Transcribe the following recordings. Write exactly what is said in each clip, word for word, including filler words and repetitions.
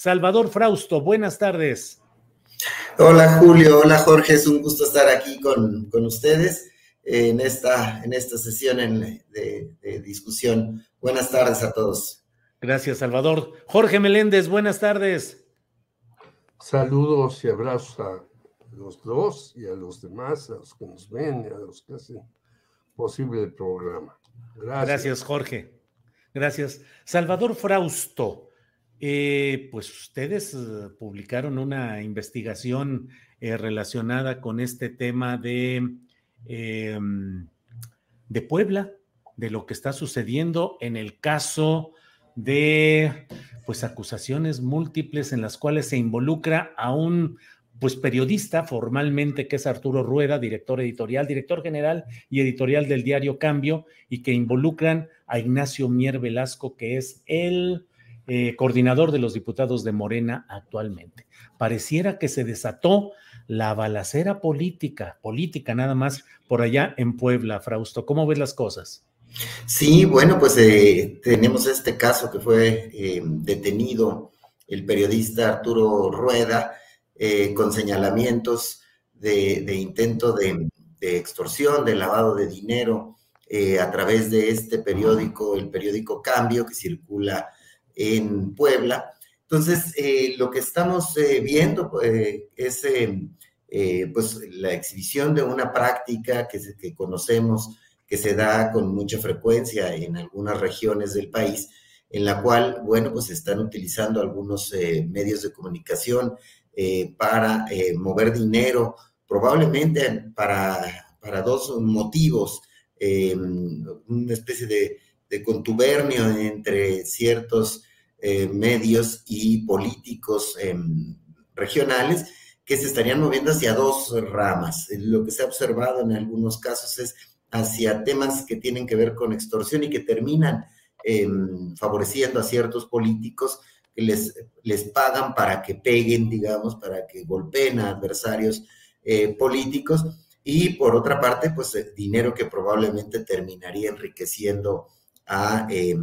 Salvador Frausto, buenas tardes. Hola Julio, hola Jorge, es un gusto estar aquí con, con ustedes en esta, en esta sesión en, de, de discusión. Buenas tardes a todos. Gracias, Salvador. Jorge Meléndez, buenas tardes. Saludos y abrazos a los dos y a los demás, a los que nos ven y a los que hacen posible el programa. Gracias. Gracias, Jorge. Gracias. Salvador Frausto. Eh, pues ustedes eh, publicaron una investigación eh, relacionada con este tema de, eh, de Puebla, de lo que está sucediendo en el caso de pues acusaciones múltiples en las cuales se involucra a un pues periodista formalmente que es Arturo Rueda, director editorial, director general y editorial del diario Cambio, y que involucran a Ignacio Mier Velasco, que es el Eh, coordinador de los diputados de Morena actualmente. Pareciera que se desató la balacera política, política nada más, por allá en Puebla, Frausto. ¿Cómo ves las cosas? Sí, bueno, pues eh, tenemos este caso que fue eh, detenido el periodista Arturo Rueda eh, con señalamientos de, de intento de, de extorsión, de lavado de dinero eh, a través de este periódico, el periódico Cambio, que circula en Puebla. Entonces, eh, lo que estamos eh, viendo eh, es eh, eh, pues, la exhibición de una práctica que, se, que conocemos, que se da con mucha frecuencia en algunas regiones del país, en la cual, bueno, pues están utilizando algunos eh, medios de comunicación eh, para eh, mover dinero, probablemente para, para dos motivos, eh, una especie de, de contubernio entre ciertos Eh, medios y políticos eh, regionales que se estarían moviendo hacia dos ramas. Lo que se ha observado en algunos casos es hacia temas que tienen que ver con extorsión y que terminan eh, favoreciendo a ciertos políticos que les, les pagan para que peguen, digamos, para que golpeen a adversarios eh, políticos, y por otra parte, pues dinero que probablemente terminaría enriqueciendo a... Eh,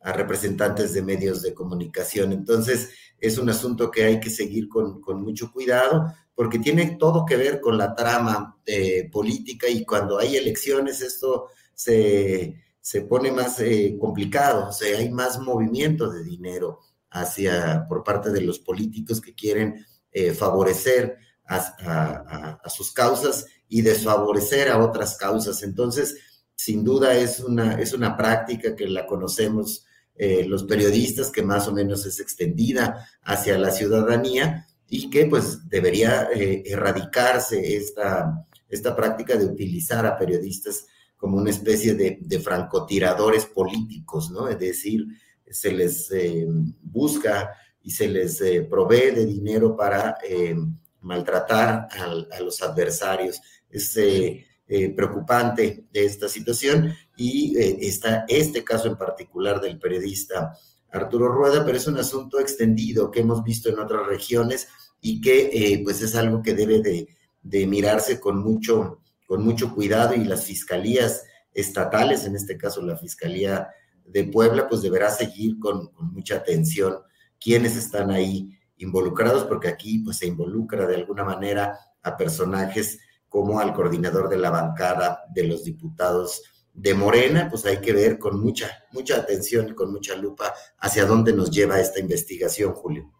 a representantes de medios de comunicación. Entonces, es un asunto que hay que seguir con, con mucho cuidado, porque tiene todo que ver con la trama eh, política, y cuando hay elecciones esto se, se pone más eh, complicado, o sea, hay más movimiento de dinero hacia, por parte de los políticos que quieren eh, favorecer a, a, a, a sus causas y desfavorecer a otras causas. Entonces, sin duda es una, es una práctica que la conocemos Eh, los periodistas, que más o menos es extendida hacia la ciudadanía, y que pues debería eh, erradicarse esta, esta práctica de utilizar a periodistas como una especie de, de francotiradores políticos, ¿no? Es decir, se les eh, busca y se les eh, provee de dinero para eh, maltratar a, a los adversarios. Es eh, Eh, preocupante de esta situación, y eh, está este caso en particular del periodista Arturo Rueda, pero es un asunto extendido que hemos visto en otras regiones, y que eh, pues es algo que debe de, de mirarse con mucho, con mucho cuidado, y las fiscalías estatales, en este caso la Fiscalía de Puebla, pues deberá seguir con, con mucha atención quiénes están ahí involucrados, porque aquí pues se involucra de alguna manera a personajes como al coordinador de la bancada de los diputados de Morena. Pues hay que ver con mucha, mucha atención, con mucha lupa, hacia dónde nos lleva esta investigación, Julio.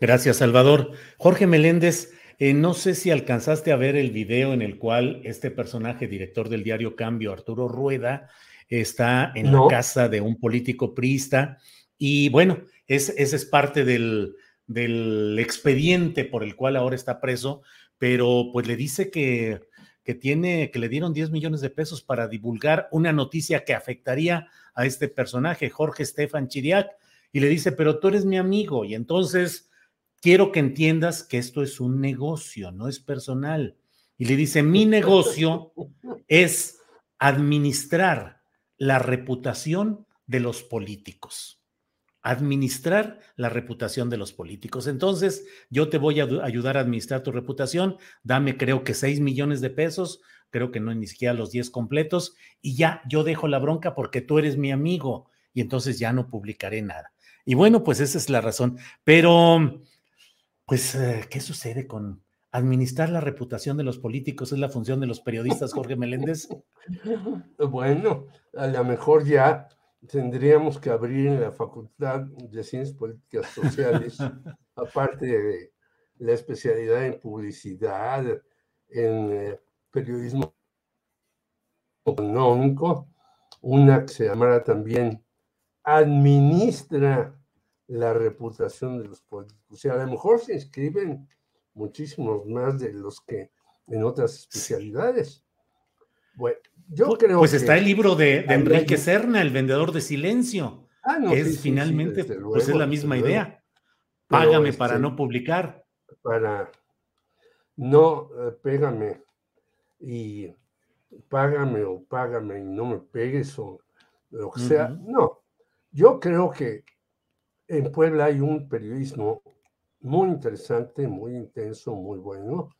Gracias, Salvador. Jorge Meléndez, eh, no sé si alcanzaste a ver el video en el cual este personaje, director del diario Cambio, Arturo Rueda, está en no. la casa de un político priista, y bueno, es, ese es parte del, del expediente por el cual ahora está preso, pero pues le dice que, que, tiene, que le dieron diez millones de pesos para divulgar una noticia que afectaría a este personaje, Jorge Estefan Chiriac, y le dice, pero tú eres mi amigo, y entonces... quiero que entiendas que esto es un negocio, no es personal. Y le dice, mi negocio es administrar la reputación de los políticos. Administrar la reputación de los políticos. Entonces, yo te voy a ayudar a administrar tu reputación. Dame, creo que seis millones de pesos. Creo que no, ni siquiera los diez completos. Y ya, yo dejo la bronca porque tú eres mi amigo. Y entonces ya no publicaré nada. Y bueno, pues esa es la razón. Pero... pues, ¿qué sucede con administrar la reputación de los políticos? ¿Es la función de los periodistas, Jorge Meléndez? Bueno, a lo mejor ya tendríamos que abrir en la Facultad de Ciencias Políticas Sociales, aparte de la especialidad en publicidad, en periodismo económico, una que se llamará también Administra la reputación de los políticos. O sea, a lo mejor se inscriben muchísimos más de los que en otras especialidades. Bueno, yo pues, creo pues que... Pues está el libro de, de Enrique hay... Serna, El vendedor de silencio. Ah, no, que sí, es sí, finalmente, sí, luego, pues es la misma idea. Pero, Págame este, para no publicar. Para no, eh, pégame y págame o págame y no me pegues o lo que uh-huh. sea. No, yo creo que en Puebla hay un periodismo muy interesante, muy intenso, muy bueno,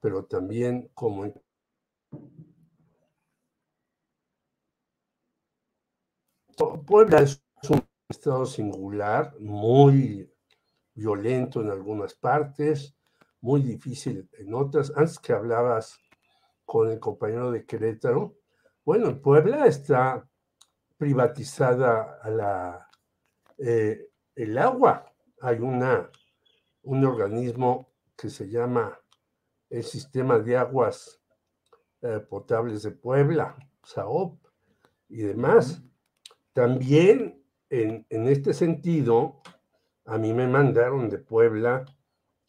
pero también como en Puebla es un estado singular, muy violento en algunas partes, muy difícil en otras. Antes que hablabas con el compañero de Querétaro, bueno, en Puebla está privatizada a la... Eh, el agua. Hay una, un organismo que se llama el Sistema de Aguas eh, Potables de Puebla, S A O P, y demás. También, en, en este sentido, a mí me mandaron de Puebla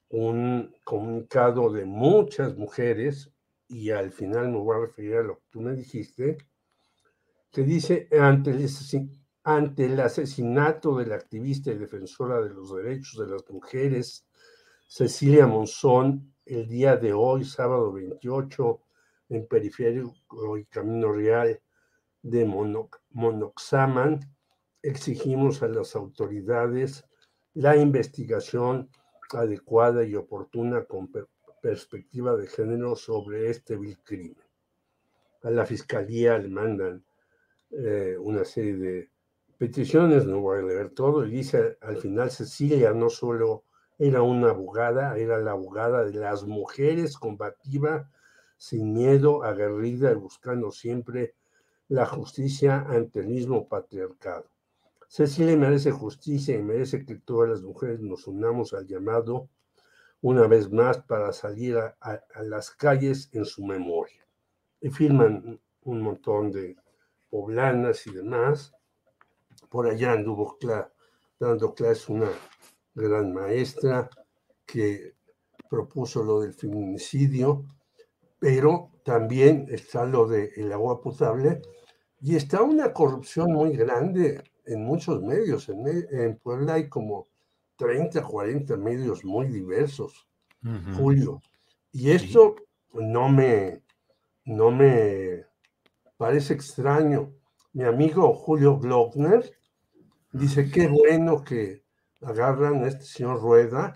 un comunicado de muchas mujeres, y al final me voy a referir a lo que tú me dijiste, que dice, ante el ante el asesinato de la activista y defensora de los derechos de las mujeres, Cecilia Monzón, el día de hoy, sábado veintiocho, en Periférico y Camino Real de Mono, Monoxaman, exigimos a las autoridades la investigación adecuada y oportuna con per- perspectiva de género sobre este vil crimen. A la Fiscalía le mandan eh, una serie de peticiones, no voy a leer todo, y dice al final Cecilia no solo era una abogada, era la abogada de las mujeres, combativa, sin miedo, aguerrida y buscando siempre la justicia ante el mismo patriarcado. Cecilia merece justicia y merece que todas las mujeres nos unamos al llamado una vez más para salir a, a, a las calles en su memoria. Y firman un montón de poblanas y demás. Por allá anduvo cl- dando clase una gran maestra que propuso lo del feminicidio, pero también está lo del agua potable y está una corrupción muy grande en muchos medios. En, me- en Puebla hay como treinta, cuarenta medios muy diversos, uh-huh. Julio. Y esto no me, no me parece extraño. Mi amigo Julio Glockner dice, qué bueno que agarran a este señor Rueda,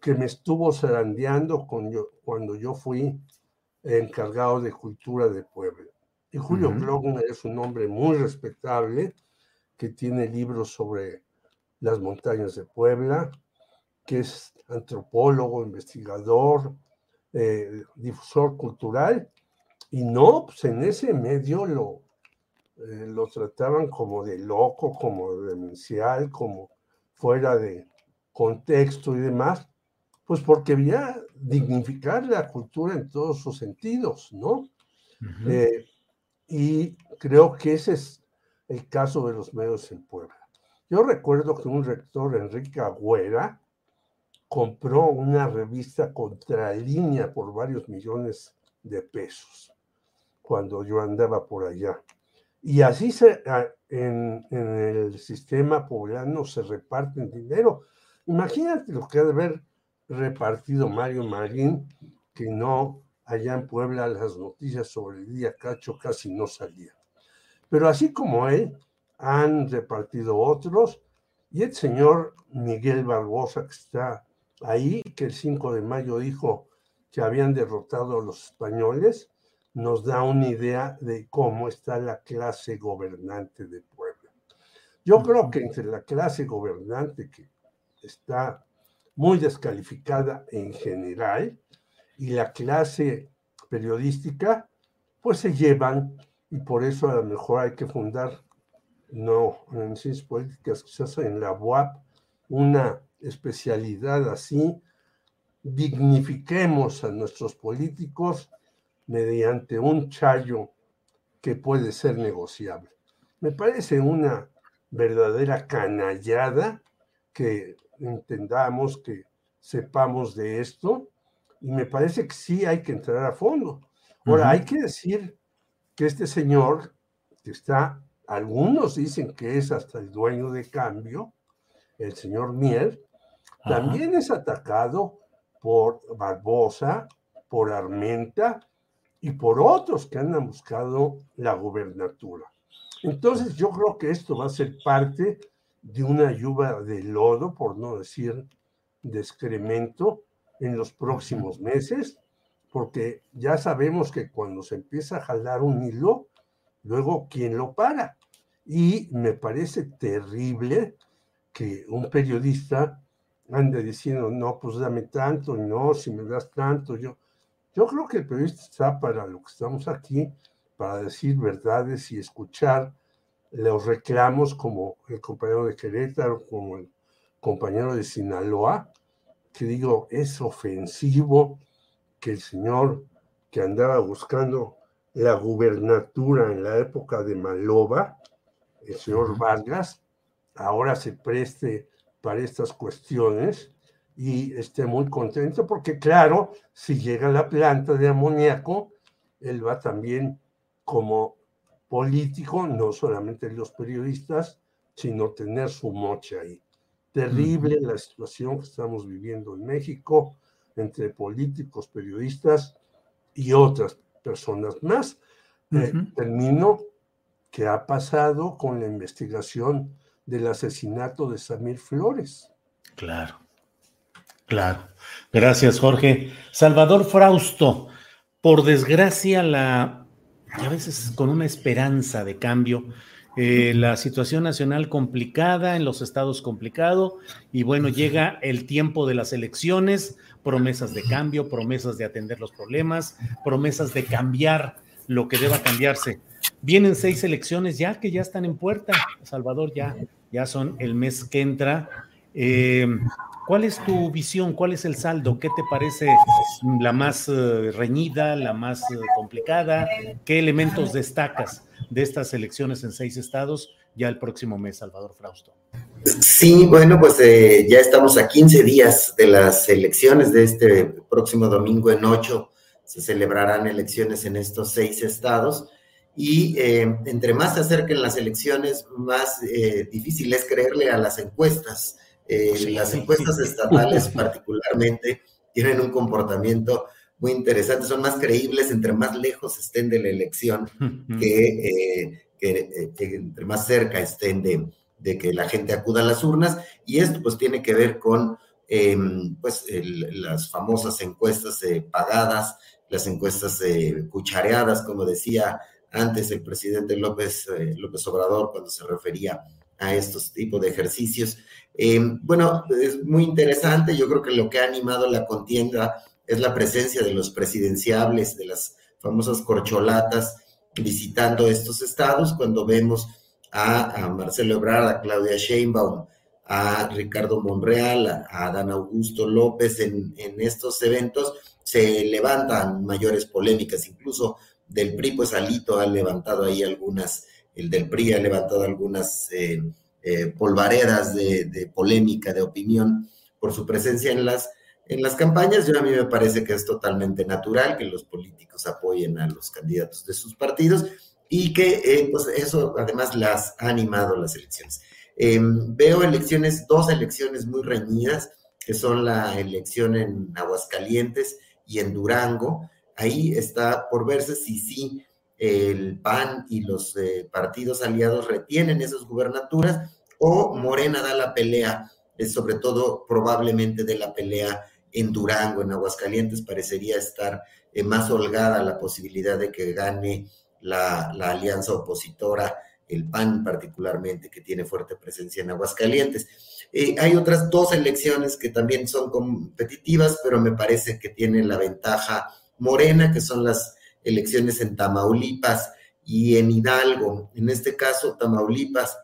que me estuvo zarandeando con yo, cuando yo fui encargado de cultura de Puebla. Y Julio uh-huh. Glockner es un hombre muy respetable, que tiene libros sobre las montañas de Puebla, que es antropólogo, investigador, eh, difusor cultural, y no, pues en ese medio lo, eh, lo trataban como de loco, como demencial, como fuera de contexto y demás, pues porque había dignificar la cultura en todos sus sentidos, ¿no? Uh-huh. eh, y creo que ese es el caso de los medios en Puebla. Yo recuerdo que un rector, Enrique Agüera, compró una revista Contralínea por varios millones de pesos cuando yo andaba por allá. Y así se, en, en el sistema poblano se reparten dinero. Imagínate lo que ha de haber repartido Mario Marín, que no, allá en Puebla las noticias sobre el día Cacho casi no salían. Pero así como él, han repartido otros, y el señor Miguel Barbosa, que está ahí, que el cinco de mayo dijo que habían derrotado a los españoles, nos da una idea de cómo está la clase gobernante de Puebla. Yo creo que entre la clase gobernante, que está muy descalificada en general, y la clase periodística, pues se llevan, y por eso a lo mejor hay que fundar, no en ciencias políticas, quizás en la U A P, una especialidad así. Dignifiquemos a nuestros políticos mediante un chayo que puede ser negociable. Me parece una verdadera canallada que entendamos, que sepamos de esto, y me parece que sí hay que entrar a fondo. Ahora, uh-huh. hay que decir que este señor que está, algunos dicen que es hasta el dueño de Cambio, el señor Mier, uh-huh. también es atacado por Barbosa, por Armenta y por otros que han buscado la gobernatura. Entonces yo creo que esto va a ser parte de una lluvia de lodo, por no decir de excremento, en los próximos meses, porque ya sabemos que cuando se empieza a jalar un hilo, luego ¿quién lo para? Y me parece terrible que un periodista ande diciendo, no, pues dame tanto, no, si me das tanto. Yo, yo creo que el periodista está para lo que estamos aquí, para decir verdades y escuchar los reclamos, como el compañero de Querétaro, como el compañero de Sinaloa, que digo, es ofensivo que el señor que andaba buscando la gubernatura en la época de Maloba, el señor Vargas, ahora se preste para estas cuestiones y esté muy contento, porque claro, si llega la planta de amoníaco, él va también como político, no solamente los periodistas, sino tener su mocha ahí. Terrible la situación que estamos viviendo en México entre políticos, periodistas y otras personas más. Uh-huh. eh, termino, ¿qué ha pasado con la investigación del asesinato de Samir Flores? Claro, claro. Gracias, Jorge. Salvador Frausto, por desgracia, la a veces con una esperanza de cambio, Eh, la situación nacional complicada, en los estados complicado, y bueno, llega el tiempo de las elecciones, promesas de cambio, promesas de atender los problemas, promesas de cambiar lo que deba cambiarse. Vienen seis elecciones ya que ya están en puerta, Salvador, ya, ya son el mes que entra. Eh, ¿cuál es tu visión? ¿Cuál es el saldo? ¿Qué te parece la más eh, reñida, la más eh, complicada? ¿Qué elementos destacas de estas elecciones en seis estados ya el próximo mes, Salvador Frausto? Sí, bueno, pues eh, ya estamos a quince días de las elecciones. De este próximo domingo en ocho se celebrarán elecciones en estos seis estados, y eh, entre más se acerquen las elecciones, más eh, difícil es creerle a las encuestas. Eh, sí, las sí. encuestas estatales particularmente tienen un comportamiento muy interesante, son más creíbles entre más lejos estén de la elección que, eh, que, que entre más cerca estén de, de que la gente acuda a las urnas, y esto pues tiene que ver con eh, pues el, las famosas encuestas eh, pagadas, las encuestas eh, cuchareadas, como decía antes el presidente López, eh, López Obrador cuando se refería a estos tipos de ejercicios. Eh, bueno, es muy interesante. Yo creo que lo que ha animado la contienda es la presencia de los presidenciables, de las famosas corcholatas visitando estos estados. Cuando vemos a, a Marcelo Ebrard, a Claudia Sheinbaum, a Ricardo Monreal, a, a Adán Augusto López en, en estos eventos, se levantan mayores polémicas. Incluso del P R I, pues Alito ha levantado ahí algunas, el del P R I ha levantado algunas eh, eh, polvaredas de, de polémica, de opinión, por su presencia en las, en las campañas. Yo, a mí me parece que es totalmente natural que los políticos apoyen a los candidatos de sus partidos y que eh, pues eso además las ha animado las elecciones. Eh, veo elecciones, dos elecciones muy reñidas, que son la elección en Aguascalientes y en Durango. Ahí está por verse si sí el P A N y los eh, partidos aliados retienen esas gubernaturas o Morena da la pelea, eh, sobre todo probablemente de la pelea en Durango. En Aguascalientes parecería estar eh, más holgada la posibilidad de que gane la, la alianza opositora, el P A N particularmente, que tiene fuerte presencia en Aguascalientes. Eh, hay otras dos elecciones que también son competitivas, pero me parece que tienen la ventaja Morena, que son las elecciones en Tamaulipas y en Hidalgo. En este caso, Tamaulipas,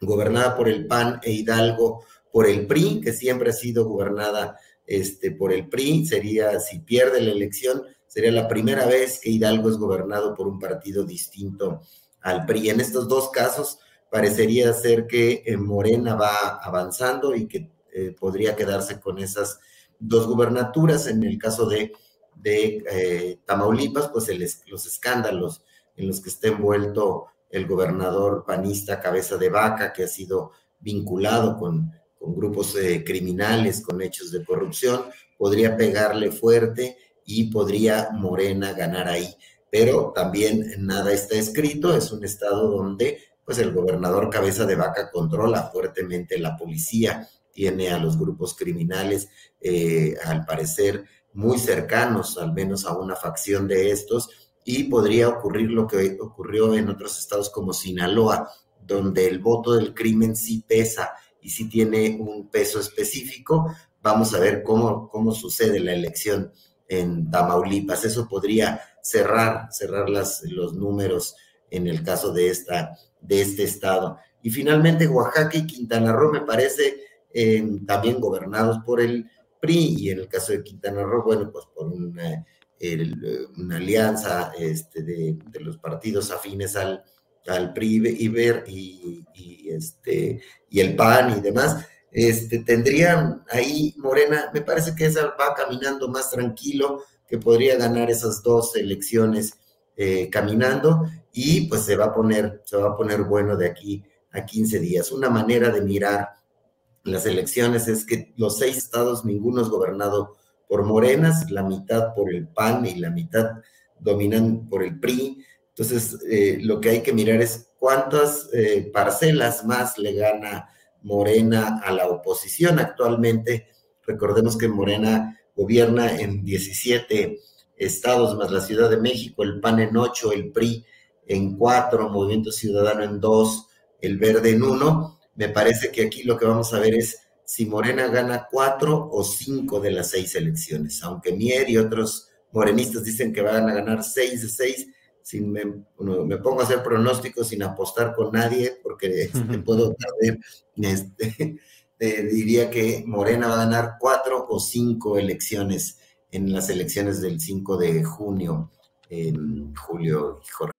gobernada por el P A N, e Hidalgo por el P R I, que siempre ha sido gobernada este, por el P R I. Sería, si pierde la elección, sería la primera vez que Hidalgo es gobernado por un partido distinto al P R I. En estos dos casos, parecería ser que eh, Morena va avanzando y que eh, podría quedarse con esas dos gubernaturas. En el caso de de eh, Tamaulipas, pues el, los escándalos en los que está envuelto el gobernador panista Cabeza de Vaca, que ha sido vinculado con, con grupos eh, criminales, con hechos de corrupción, podría pegarle fuerte y podría Morena ganar ahí. Pero también nada está escrito, es un estado donde pues el gobernador Cabeza de Vaca controla fuertemente la policía, tiene a los grupos criminales, eh, al parecer, muy cercanos, al menos a una facción de estos, y podría ocurrir lo que ocurrió en otros estados como Sinaloa, donde el voto del crimen sí pesa y sí tiene un peso específico. Vamos a ver cómo, cómo sucede la elección en Tamaulipas. Eso podría cerrar, cerrar las, los números en el caso de, esta, de este estado. Y finalmente Oaxaca y Quintana Roo me parece eh, también gobernados por el P R I, y en el caso de Quintana Roo, bueno, pues por una, el, una alianza este, de, de los partidos afines al, al P R I y, y, y, este, y el P A N y demás, este, tendrían ahí Morena. Me parece que esa va caminando más tranquilo, que podría ganar esas dos elecciones eh, caminando, y pues se va a poner, se va a poner bueno de aquí a quince días. Una manera de mirar las elecciones es que los seis estados, ninguno es gobernado por Morenas, la mitad por el P A N y la mitad dominan por el P R I. Entonces, eh, lo que hay que mirar es cuántas eh, parcelas más le gana Morena a la oposición. Actualmente, recordemos que Morena gobierna en diecisiete estados, más la Ciudad de México, el P A N en ocho, el P R I en cuatro, Movimiento Ciudadano en dos, el Verde en uno. Me parece que aquí lo que vamos a ver es si Morena gana cuatro o cinco de las seis elecciones. Aunque Mier y otros morenistas dicen que van a ganar seis de seis, si me, me pongo a hacer pronósticos sin apostar con nadie, porque este, puedo perder, este, eh, diría que Morena va a ganar cuatro o cinco elecciones en las elecciones del cinco de junio, en Julio y Jorge.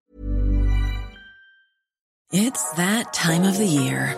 It's that time of the year.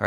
All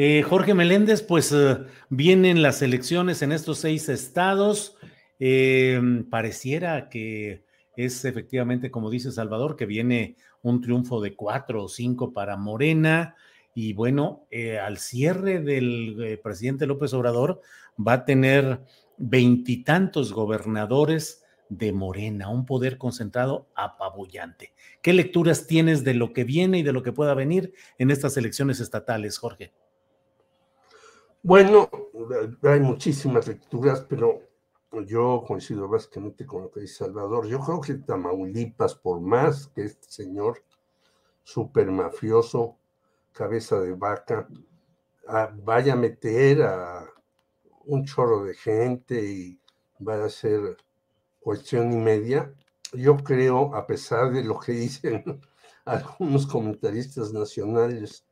Eh, Jorge Meléndez, pues eh, vienen las elecciones en estos seis estados. Eh, pareciera que es efectivamente, como dice Salvador, que viene un triunfo de cuatro o cinco para Morena. Y bueno, eh, al cierre del eh, presidente López Obrador va a tener veintitantos gobernadores de Morena, un poder concentrado apabullante. ¿Qué lecturas tienes de lo que viene y de lo que pueda venir en estas elecciones estatales, Jorge? Bueno, hay muchísimas lecturas, pero yo coincido básicamente con lo que dice Salvador. Yo creo que Tamaulipas, por más que este señor supermafioso, cabeza de vaca, vaya a meter a un chorro de gente y vaya a ser cuestión y media, yo creo, a pesar de lo que dicen algunos comentaristas nacionales,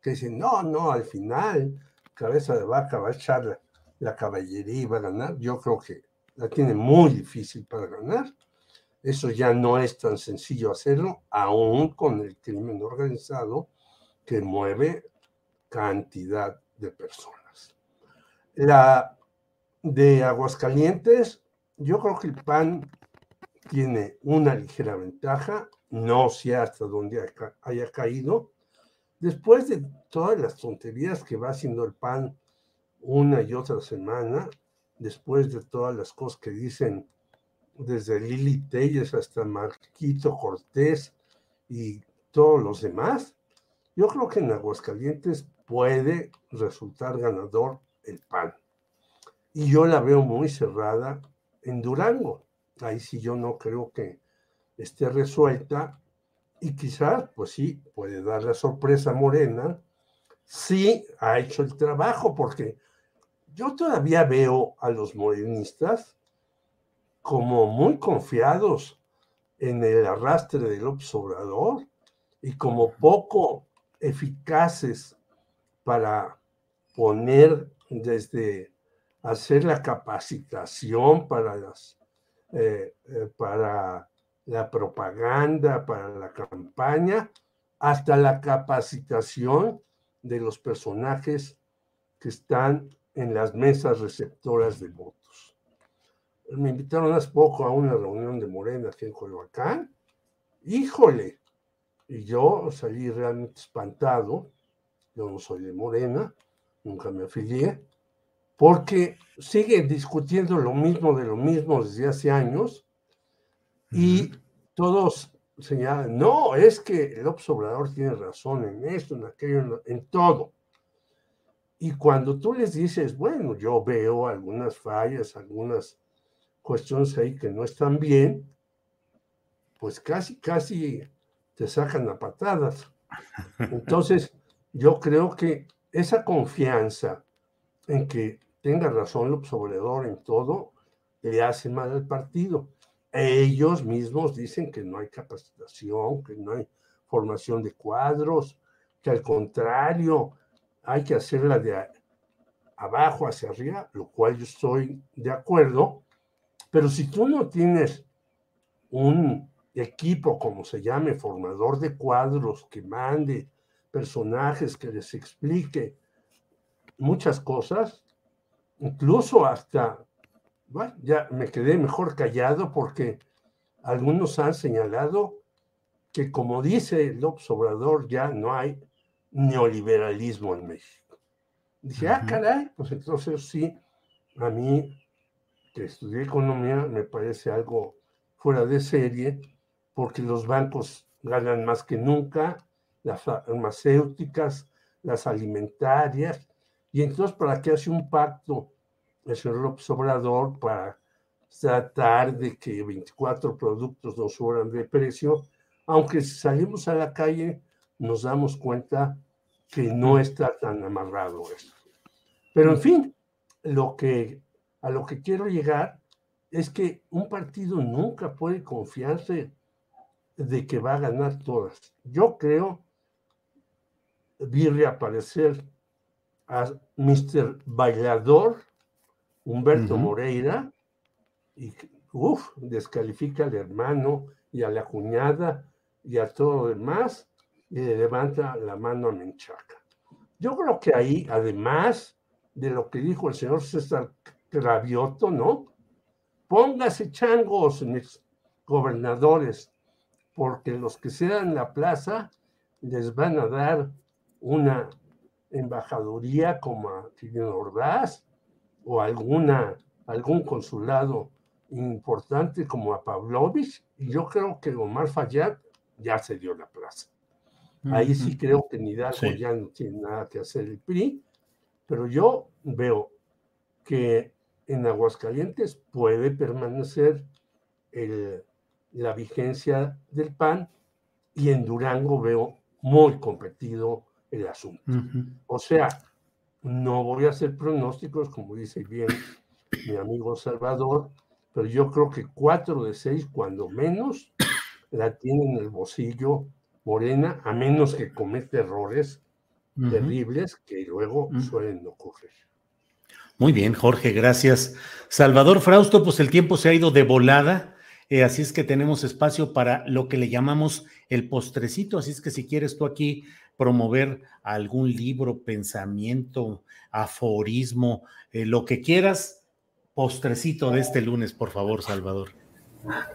que dicen, no, no, al final, cabeza de vaca va a echar la, la caballería y va a ganar. Yo creo que la tiene muy difícil para ganar. Eso ya no es tan sencillo hacerlo, aún con el crimen organizado que mueve cantidad de personas. La de Aguascalientes, yo creo que el P A N tiene una ligera ventaja, no sé hasta dónde haya caído. Después de todas las tonterías que va haciendo el P A N una y otra semana, después de todas las cosas que dicen desde Lili Telles hasta Marquito Cortés y todos los demás, yo creo que en Aguascalientes puede resultar ganador el P A N. Y yo la veo muy cerrada en Durango. Ahí sí yo no creo que esté resuelta y quizás, pues sí, puede dar la sorpresa Morena. Sí ha hecho el trabajo, porque yo todavía veo a los morenistas como muy confiados en el arrastre del López Obrador y como poco eficaces para poner desde hacer la capacitación para, las, eh, eh, para la propaganda, para la campaña, hasta la capacitación de los personajes que están en las mesas receptoras de votos. Me invitaron hace poco a una reunión de Morena aquí en Coyoacán. ¡Híjole! Y yo salí realmente espantado. Yo no soy de Morena, nunca me afilié, porque siguen discutiendo lo mismo de lo mismo desde hace años y todos señalan, no, es que el López Obrador tiene razón en esto, en aquello, en todo. Y cuando tú les dices, bueno, yo veo algunas fallas, algunas cuestiones ahí que no están bien, pues casi, casi te sacan a patadas. Entonces, yo creo que esa confianza en que tenga razón López Obrador en todo, le hace mal al partido. Ellos mismos dicen que no hay capacitación, que no hay formación de cuadros, que al contrario, hay que hacerla de abajo hacia arriba, lo cual yo estoy de acuerdo, pero si tú no tienes un equipo, como se llame, formador de cuadros, que mande personajes, que les explique muchas cosas, incluso hasta, bueno, ya me quedé mejor callado porque algunos han señalado que, como dice López Obrador, ya no hay neoliberalismo en México. Dije, uh-huh. ah, caray, pues entonces sí, a mí, que estudié economía, me parece algo fuera de serie, porque los bancos ganan más que nunca, las farmacéuticas, las alimentarias. Y entonces, ¿para qué hace un pacto el señor López Obrador para tratar de que veinticuatro productos no suban de precio? Aunque si salimos a la calle nos damos cuenta que no está tan amarrado eso. Pero en fin, lo que, a lo que quiero llegar es que un partido nunca puede confiarse de que va a ganar todas. Yo creo, vi reaparecer a mister Bailador, Humberto uh-huh. Moreira, y uff, descalifica al hermano y a la cuñada y a todo lo demás, y le levanta la mano a Menchaca. Yo creo que ahí, además de lo que dijo el señor César Cravioto, ¿no? Póngase changos, mis gobernadores, porque los que sean la plaza les van a dar una embajaduría como a Quirino Ordaz o alguna, algún consulado importante como a Pavlovich, y yo creo que Omar Fayad ya se dio la plaza. Ahí sí creo que en Hidalgo sí. ya no tiene nada que hacer el P R I, pero yo veo que en Aguascalientes puede permanecer el, la vigencia del P A N, y en Durango veo muy competido el asunto. Uh-huh. O sea, no voy a hacer pronósticos, como dice bien mi amigo Salvador, pero yo creo que cuatro de seis, cuando menos, la tienen en el bolsillo Morena, a menos que cometa errores uh-huh. terribles que luego uh-huh. suelen ocurrir. Muy bien, Jorge, gracias. Salvador Frausto, pues el tiempo se ha ido de volada, eh, así es que tenemos espacio para lo que le llamamos el postrecito, así es que si quieres tú aquí promover algún libro, pensamiento, aforismo, eh, lo que quieras, postrecito de este lunes, por favor, Salvador.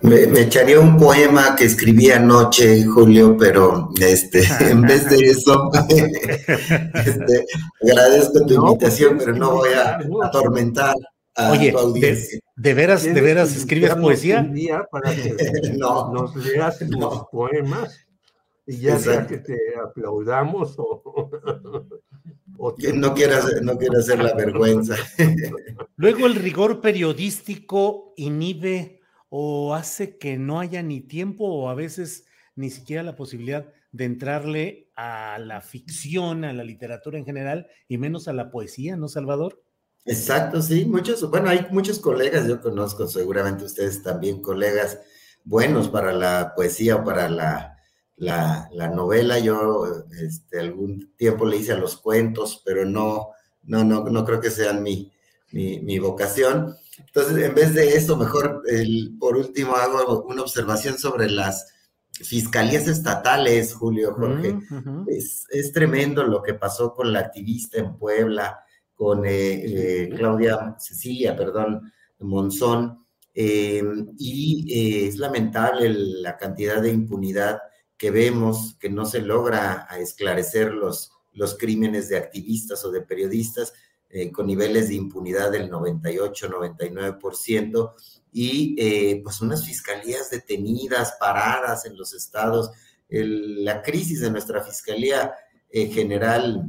Me, me echaría un poema que escribí anoche, Julio, pero este, en vez de eso, este, agradezco tu no, invitación, pero no voy a atormentar a Oye, tu audiencia. ¿De, de veras, de veras escribes poesía? Para que no, nos leas no. los poemas y ya exacto. sea que te aplaudamos o... o te... No quiero hacer, no quiero hacer la vergüenza. Luego el rigor periodístico inhibe... o hace que no haya ni tiempo o a veces ni siquiera la posibilidad de entrarle a la ficción, a la literatura en general y menos a la poesía, ¿no, Salvador? Exacto, sí, muchos, bueno, hay muchos colegas, yo conozco, seguramente ustedes también colegas buenos para la poesía o para la, la, la novela. Yo este, algún tiempo le hice a los cuentos, pero no, no, no, no creo que sean mi, mi, mi vocación. Entonces, en vez de eso, mejor, el, por último, hago una observación sobre las fiscalías estatales, Julio, Jorge. Uh-huh. Es, es tremendo lo que pasó con la activista en Puebla, con eh, eh, Claudia, Cecilia, perdón, Monzón. Eh, y eh, es lamentable la cantidad de impunidad que vemos, que no se logra esclarecer los, los crímenes de activistas o de periodistas, Eh, con niveles de impunidad del noventa y ocho, noventa y nueve por ciento, y eh, pues unas fiscalías detenidas, paradas en los estados. El, la crisis de nuestra Fiscalía eh, General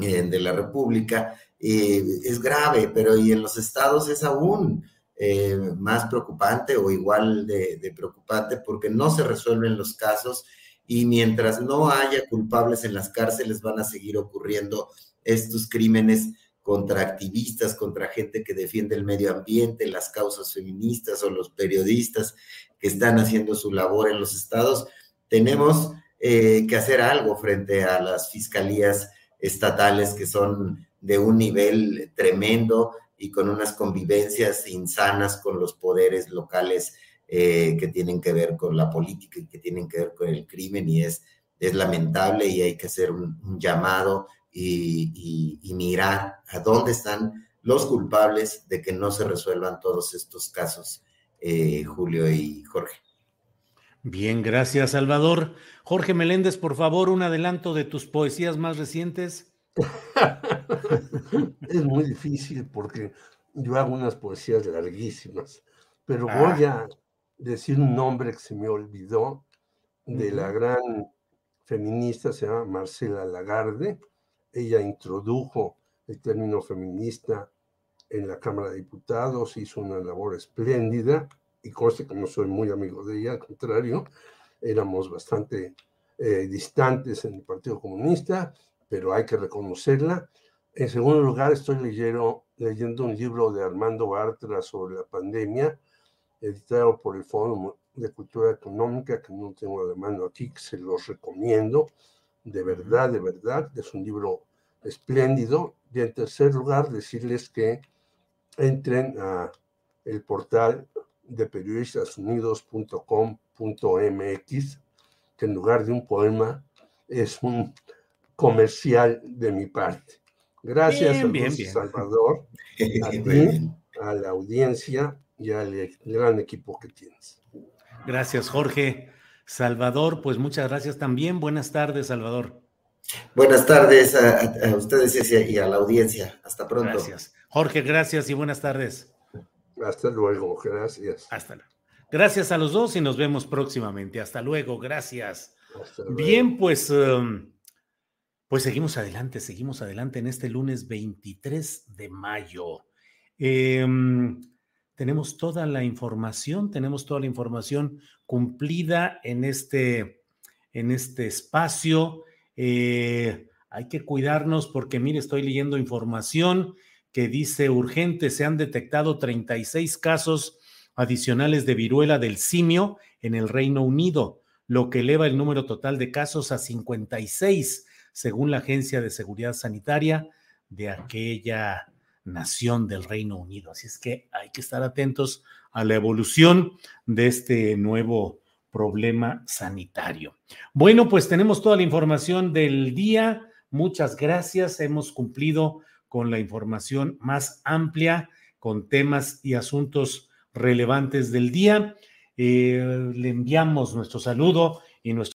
eh, de la República eh, es grave, pero y en los estados es aún eh, más preocupante o igual de, de preocupante, porque no se resuelven los casos y mientras no haya culpables en las cárceles van a seguir ocurriendo estos crímenes contra activistas, contra gente que defiende el medio ambiente, las causas feministas o los periodistas que están haciendo su labor en los estados. Tenemos eh, que hacer algo frente a las fiscalías estatales, que son de un nivel tremendo y con unas convivencias insanas con los poderes locales eh, que tienen que ver con la política y que tienen que ver con el crimen, y es, es lamentable y hay que hacer un, un llamado Y, y, y mirar a dónde están los culpables de que no se resuelvan todos estos casos, eh, Julio y Jorge. Bien, gracias, Salvador. Jorge Meléndez, por favor, un adelanto de tus poesías más recientes. Es muy difícil porque yo hago unas poesías larguísimas, pero ah. voy a decir un nombre que se me olvidó, de uh-huh. la gran feminista, se llama Marcela Lagarde. Ella introdujo el término feminista en la Cámara de Diputados, hizo una labor espléndida, y conste que no soy muy amigo de ella, al contrario, éramos bastante eh, distantes en el Partido Comunista, pero hay que reconocerla. En segundo lugar, estoy leyendo leyendo un libro de Armando Bartra sobre la pandemia, editado por el Fórum de Cultura Económica, que no tengo a la mano aquí, que se los recomiendo, de verdad, de verdad, es un libro espléndido. Y en tercer lugar, decirles que entren a el portal de periodistas unidos punto com punto m x, que en lugar de un poema es un comercial de mi parte. Gracias bien, a bien, bien. Salvador, a ti, a la audiencia y al gran equipo que tienes. Gracias, Jorge. Salvador, pues muchas gracias también. Buenas tardes, Salvador. Buenas tardes a, a ustedes y a la audiencia. Hasta pronto. Gracias. Jorge, gracias y buenas tardes. Hasta luego, gracias. Hasta luego. Gracias a los dos y nos vemos próximamente. Hasta luego, gracias. Hasta luego. Bien, pues, pues seguimos adelante, seguimos adelante en este lunes veintitrés de mayo. Eh, tenemos toda la información, tenemos toda la información cumplida en este, en este espacio. Eh, hay que cuidarnos porque, mire, estoy leyendo información que dice urgente, se han detectado treinta y seis casos adicionales de viruela del simio en el Reino Unido, lo que eleva el número total de casos a cincuenta y seis, según la Agencia de Seguridad Sanitaria de aquella nación del Reino Unido. Así es que hay que estar atentos a la evolución de este nuevo problema sanitario. Bueno, pues tenemos toda la información del día. Muchas gracias. Hemos cumplido con la información más amplia, con temas y asuntos relevantes del día. Eh, le enviamos nuestro saludo y nuestro...